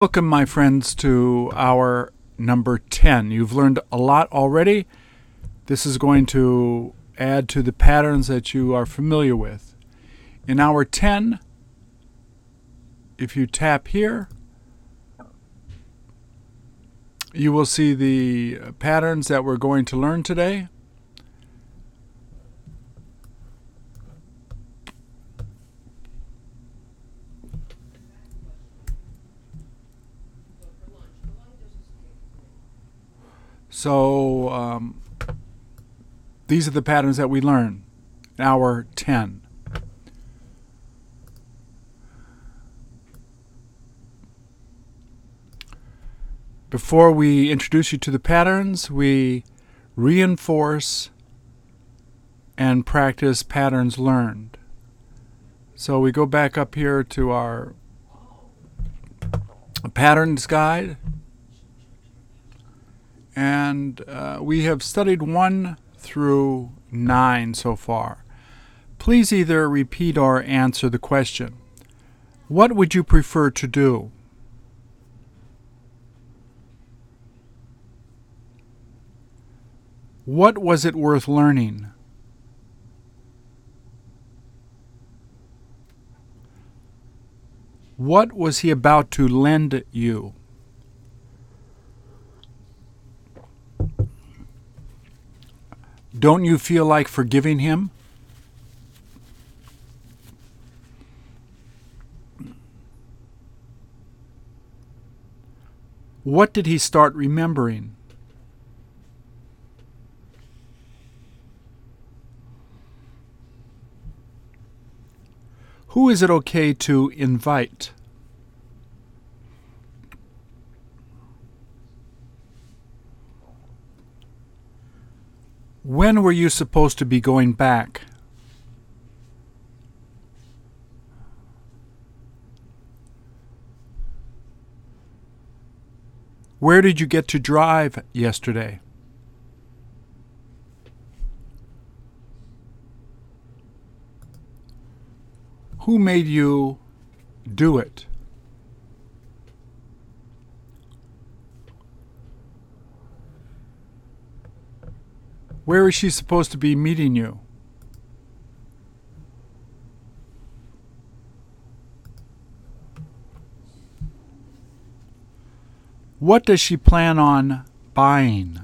Welcome, my friends, to our number 10. You've learned a lot already. This is going to add to the patterns that you are familiar with. In hour 10, if you tap here, you will see the patterns that we're going to learn today. So these are the patterns that we learn in hour 10. Before we introduce you to the patterns, we reinforce and practice patterns learned. So we go back up here to our patterns guide. And we have studied 1 through 9 so far. Please either repeat or answer the question. What would you prefer to do? What was it worth learning? What was he about to lend you? Don't you feel like forgiving him? What did he start remembering? Who is it okay to invite? When were you supposed to be going back? Where did you get to drive yesterday? Who made you do it? Where is she supposed to be meeting you? What does she plan on buying?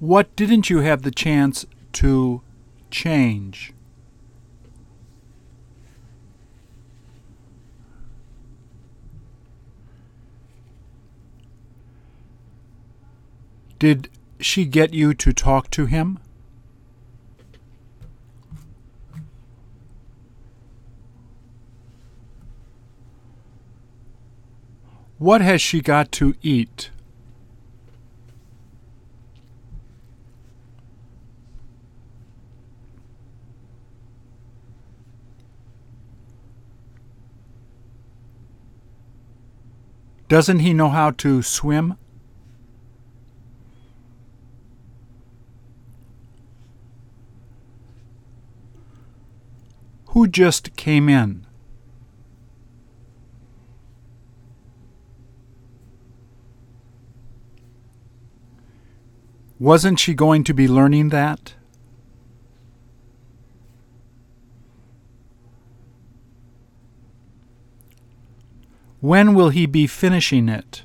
What didn't you have the chance to change? Did she get you to talk to him? What has she got to eat? Doesn't he know how to swim? Who just came in? Wasn't she going to be learning that? When will he be finishing it?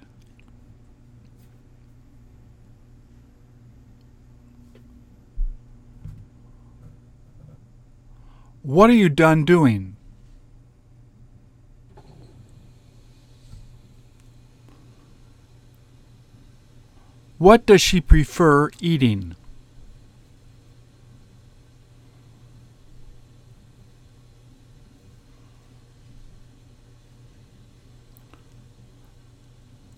What are you done doing? What does she prefer eating?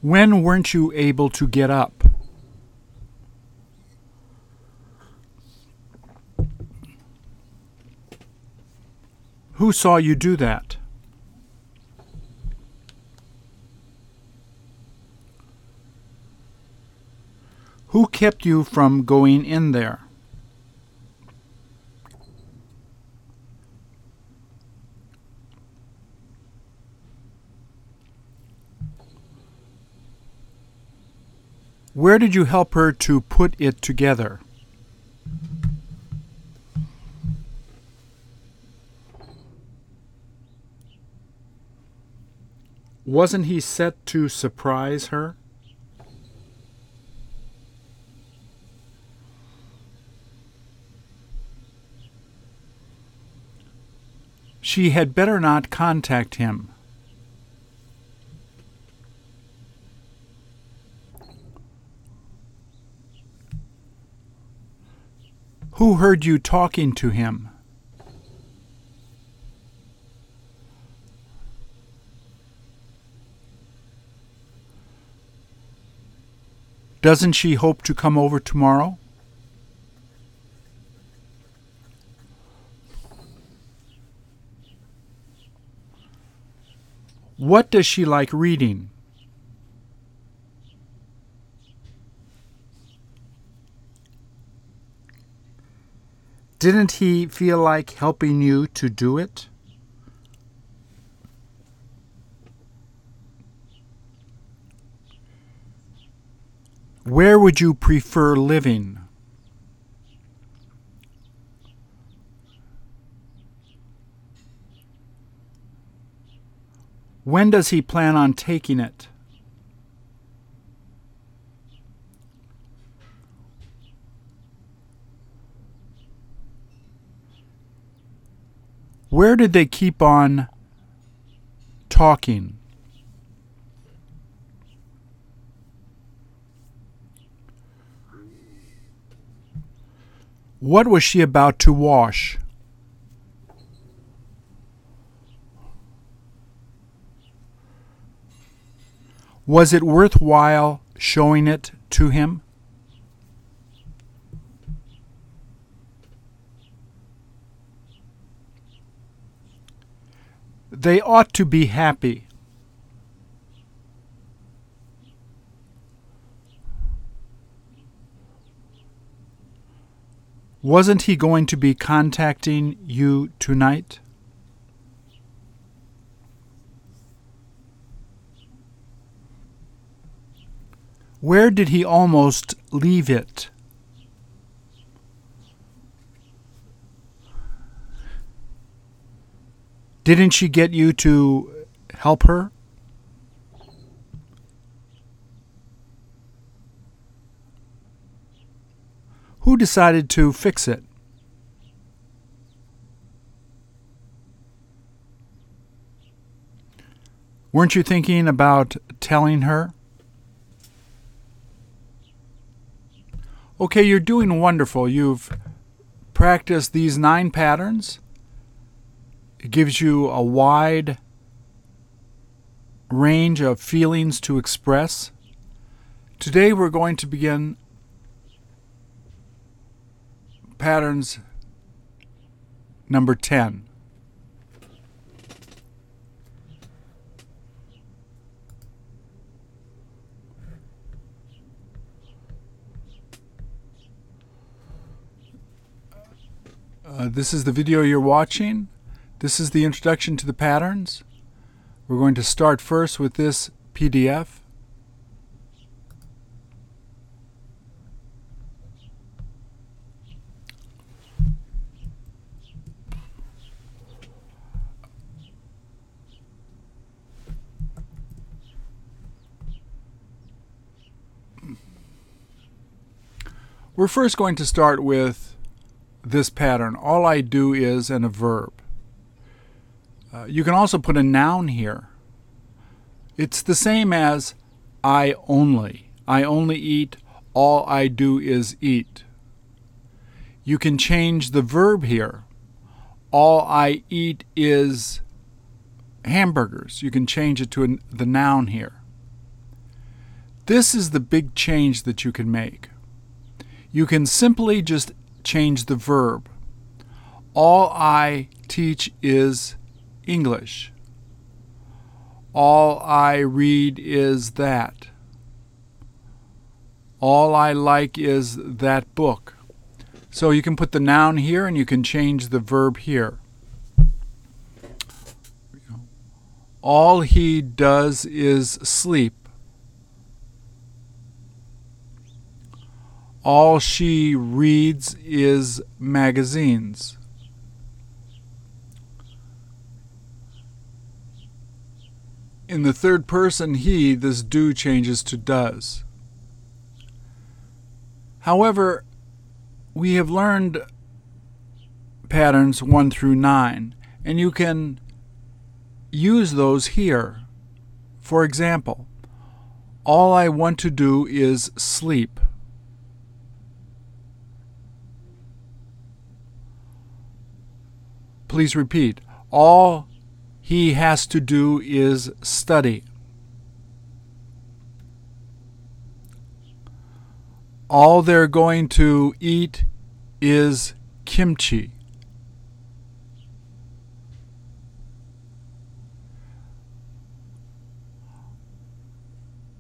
When weren't you able to get up? Who saw you do that? Who kept you from going in there? Where did you help her to put it together? Wasn't he set to surprise her? She had better not contact him. Who heard you talking to him? Doesn't she hope to come over tomorrow? What does she like reading? Didn't he feel like helping you to do it? Where would you prefer living? When does he plan on taking it? Where did they keep on talking? What was she about to wash? Was it worthwhile showing it to him? They ought to be happy. Wasn't he going to be contacting you tonight? Where did he almost leave it? Didn't she get you to help her? Who decided to fix it? Weren't you thinking about telling her? Okay, you're doing wonderful. You've practiced these 9 patterns. It gives you a wide range of feelings to express. Today we're going to begin patterns number 10. This is the video you're watching. This is the introduction to the patterns. We're going to start first with this PDF. We're first going to start with this pattern. All I do is, and a verb. You can also put a noun here. It's the same as I only. I only eat. All I do is eat. You can change the verb here. All I eat is hamburgers. You can change it to the noun here. This is the big change that you can make. You can simply just change the verb. All I teach is English. All I read is that. All I like is that book. So you can put the noun here and you can change the verb here. All he does is sleep. All she reads is magazines. In the third person he, this do changes to does. However, we have learned patterns 1 through 9, and you can use those here. For example, all I want to do is sleep. Please repeat. All he has to do is study. All they're going to eat is kimchi.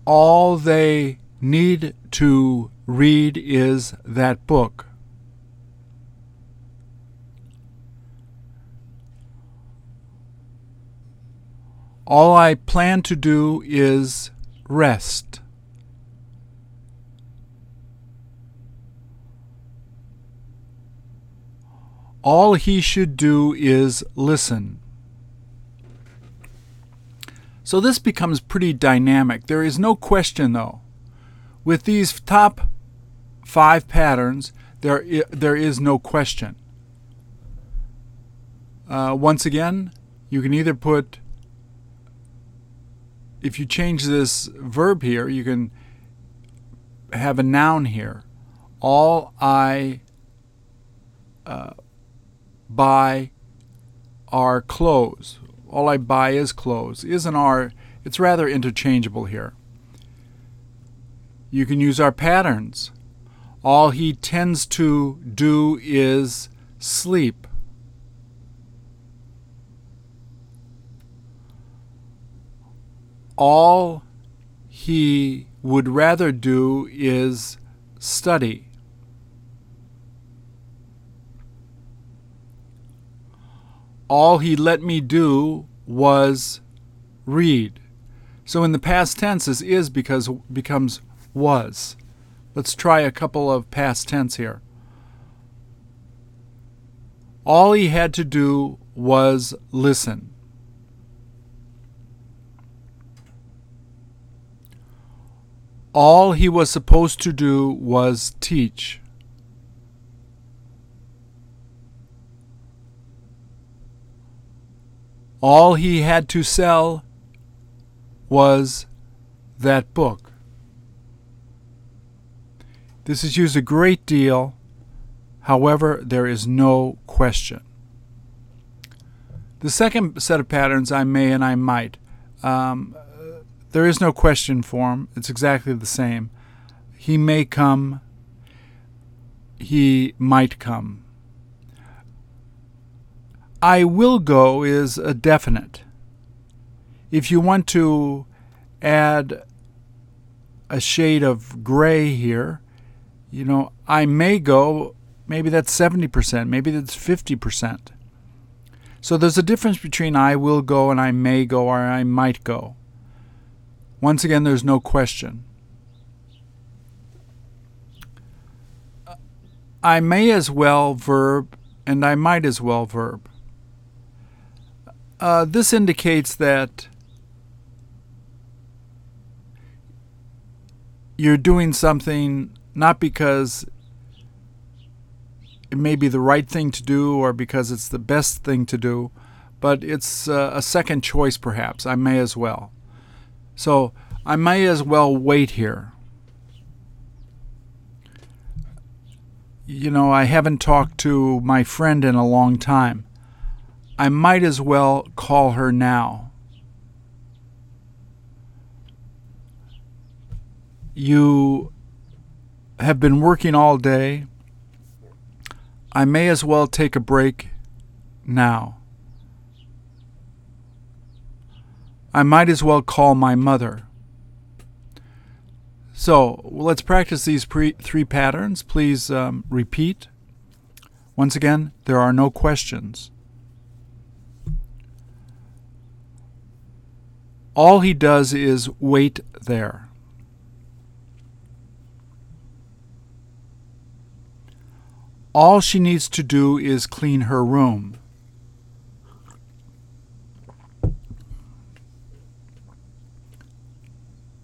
All they need to read is that book. All I plan to do is rest. All he should do is listen. So this becomes pretty dynamic. There is no question, though. With these top 5 patterns, there is no question. Once again, you can either put, if you change this verb here, you can have a noun here. All I buy are clothes. All I buy is clothes. Is an R. It's rather interchangeable here. You can use our patterns. All he tends to do is sleep. All he would rather do is study. All he let me do was read. So in the past tense, this is because becomes was. Let's try a couple of past tense here. All he had to do was listen. All he was supposed to do was teach. All he had to sell was that book. This is used a great deal. However, there is no question. The second set of patterns, I may and I might. There is no question form. It's exactly the same. He may come. He might come. I will go is a definite. If you want to add a shade of gray here, you know, I may go, maybe that's 70%, maybe that's 50%. So there's a difference between I will go and I may go or I might go. Once again, there's no question. I may as well verb and I might as well verb. This indicates that you're doing something not because it may be the right thing to do or because it's the best thing to do, but it's a second choice perhaps. I may as well. So I may as well wait here. You know, I haven't talked to my friend in a long time. I might as well call her now. You have been working all day. I may as well take a break now. I might as well call my mother. So let's practice these three patterns. Please repeat. Once again, there are no questions. All he does is wait there. All she needs to do is clean her room.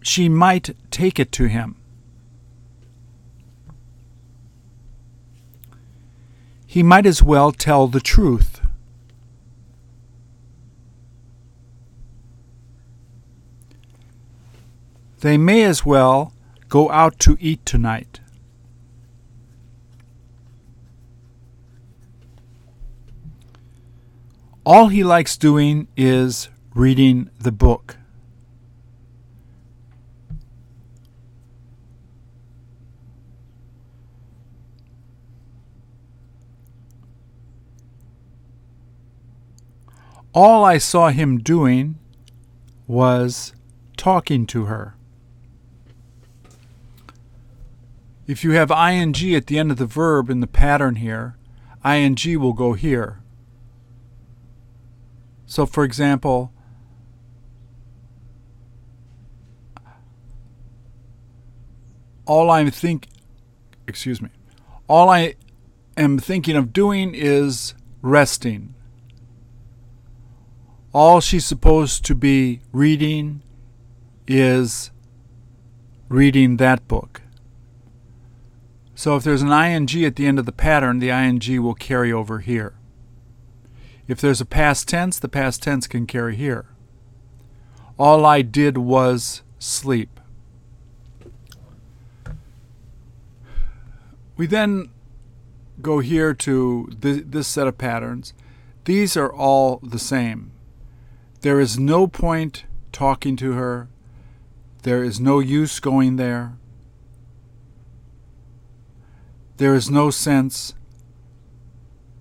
She might take it to him. He might as well tell the truth. They may as well go out to eat tonight. All he likes doing is reading the book. All I saw him doing was talking to her. If you have ing at the end of the verb in the pattern here, ing will go here. So, for example, all I am thinking of doing is resting. All she's supposed to be reading is reading that book. So if there's an ing at the end of the pattern, the ing will carry over here. If there's a past tense, the past tense can carry here. All I did was sleep. We then go here to this set of patterns. These are all the same. There is no point talking to her. There is no use going there. There is no sense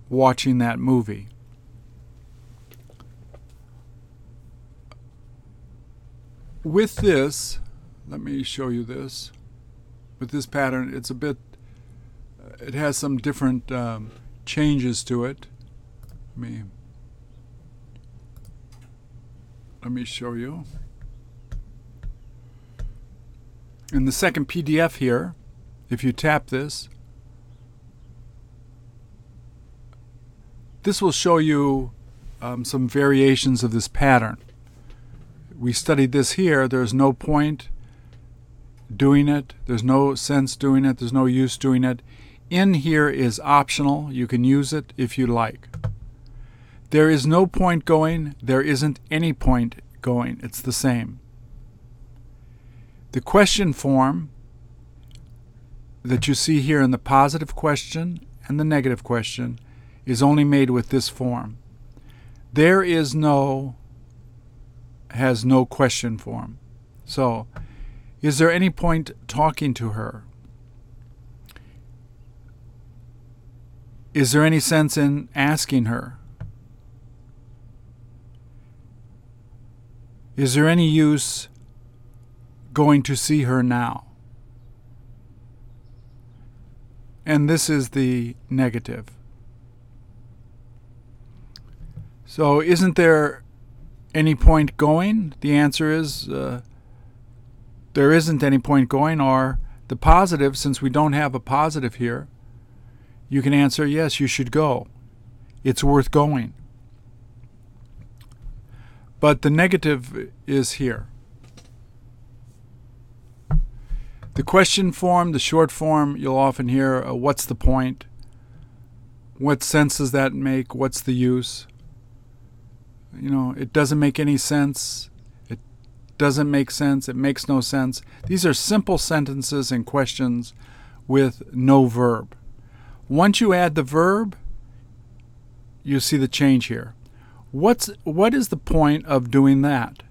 watching that movie. With this, let me show you this. With this pattern, it has some different changes to it. Let me show you. In the second PDF here, if you tap this, this will show you some variations of this pattern. We studied this here. There's no point doing it. There's no sense doing it. There's no use doing it. In here is optional. You can use it if you like. There is no point going. There isn't any point going. It's the same. The question form that you see here in the positive question and the negative question is only made with this form. There is no has no question form. So, is there any point talking to her? Is there any sense in asking her? Is there any use going to see her now? And this is the negative. So isn't there any point going? The answer is there isn't any point going. Or the positive, since we don't have a positive here, you can answer yes, you should go. It's worth going. But the negative is here. The question form, the short form, you'll often hear, what's the point? What sense does that make? What's the use? You know, it doesn't make any sense. It doesn't make sense. It makes no sense. These are simple sentences and questions with no verb. Once you add the verb, you see the change here. What is the point of doing that?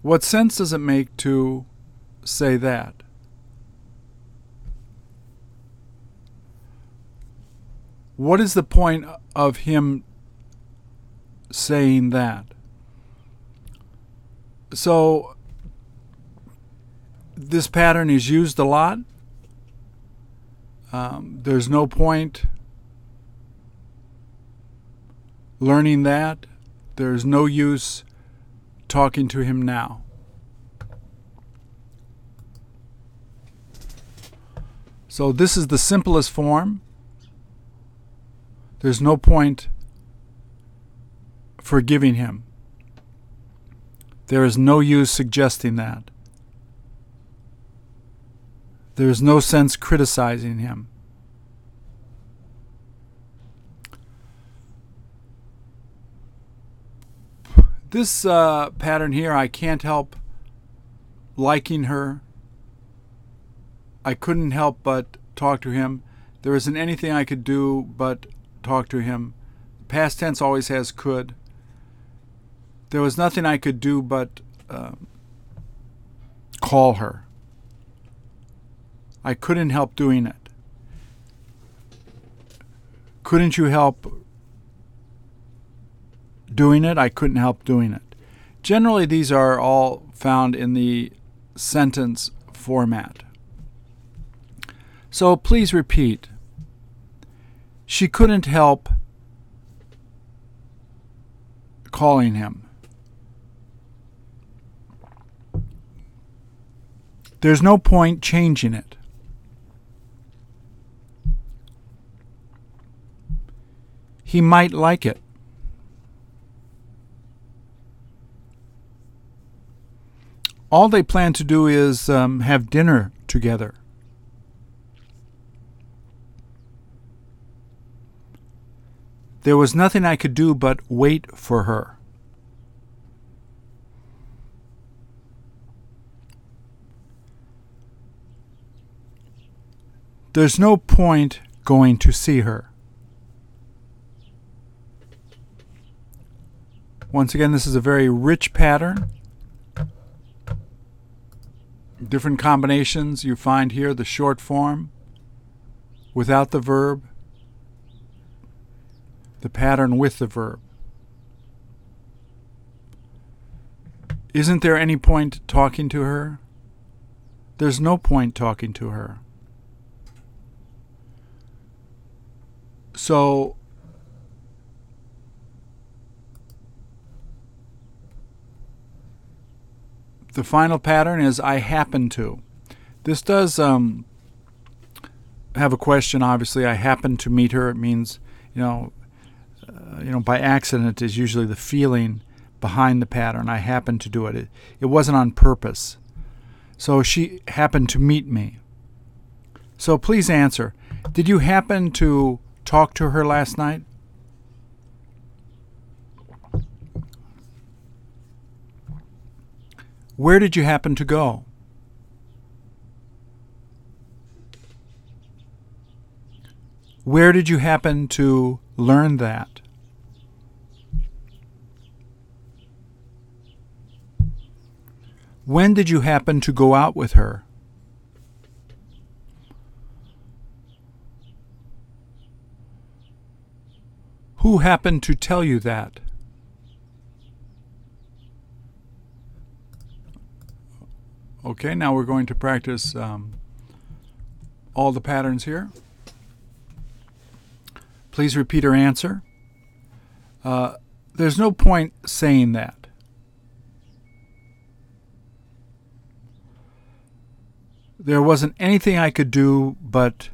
What sense does it make to say that? What is the point of him saying that? So this pattern is used a lot. There's no point learning that. There's no use talking to him now. So this is the simplest form. There's no point forgiving him. There is no use suggesting that. There is no sense criticizing him. This pattern here, I can't help liking her. I couldn't help but talk to him. There isn't anything I could do but talk to him. Past tense always has could. There was nothing I could do but call her. I couldn't help doing it. Couldn't you help doing it? I couldn't help doing it. Generally, these are all found in the sentence format. So please repeat. She couldn't help calling him. There's no point changing it. He might like it. All they plan to do is have dinner together. There was nothing I could do but wait for her. There's no point going to see her. Once again, this is a very rich pattern. Different combinations you find here, the short form, without the verb, the pattern with the verb. Isn't there any point talking to her? There's no point talking to her. So the final pattern is I happen to. This does have a question, obviously. I happen to meet her. It means, by accident is usually the feeling behind the pattern. I happened to do it. It wasn't on purpose. So she happened to meet me. So please answer. Did you happen to talk to her last night? Where did you happen to go? Where did you happen to learn that? When did you happen to go out with her? Who happened to tell you that? Okay, now we're going to practice all the patterns here. Please repeat her answer. There's no point saying that. There wasn't anything I could do but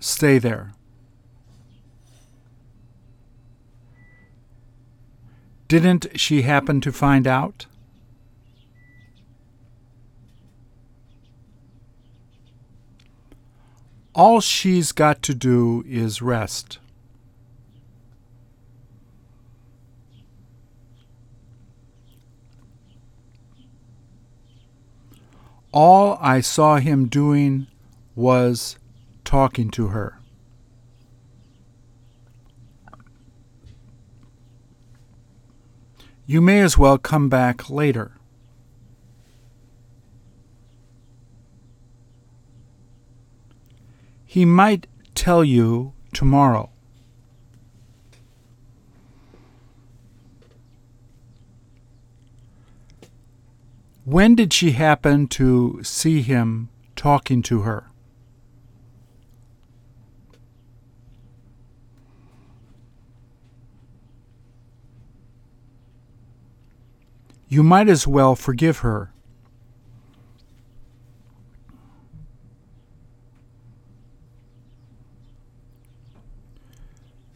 stay there. Didn't she happen to find out? All she's got to do is rest. All I saw him doing was talking to her. You may as well come back later. He might tell you tomorrow. When did she happen to see him talking to her? You might as well forgive her.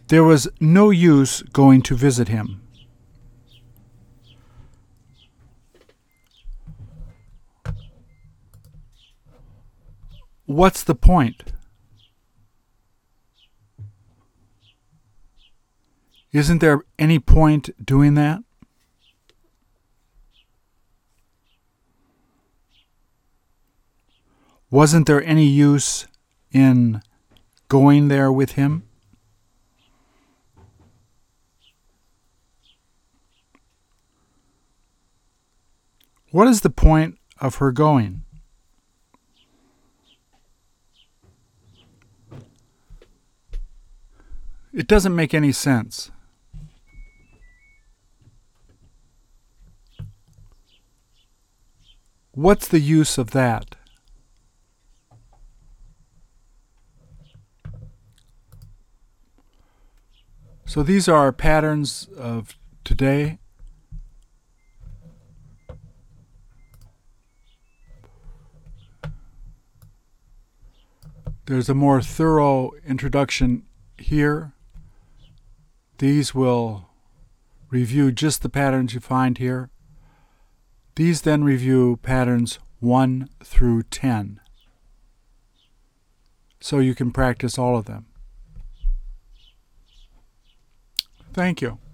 There was no use going to visit him. What's the point? Isn't there any point doing that? Wasn't there any use in going there with him? What is the point of her going? It doesn't make any sense. What's the use of that? So these are our patterns of today. There's a more thorough introduction here. These will review just the patterns you find here. These then review patterns 1 through 10. So you can practice all of them. Thank you.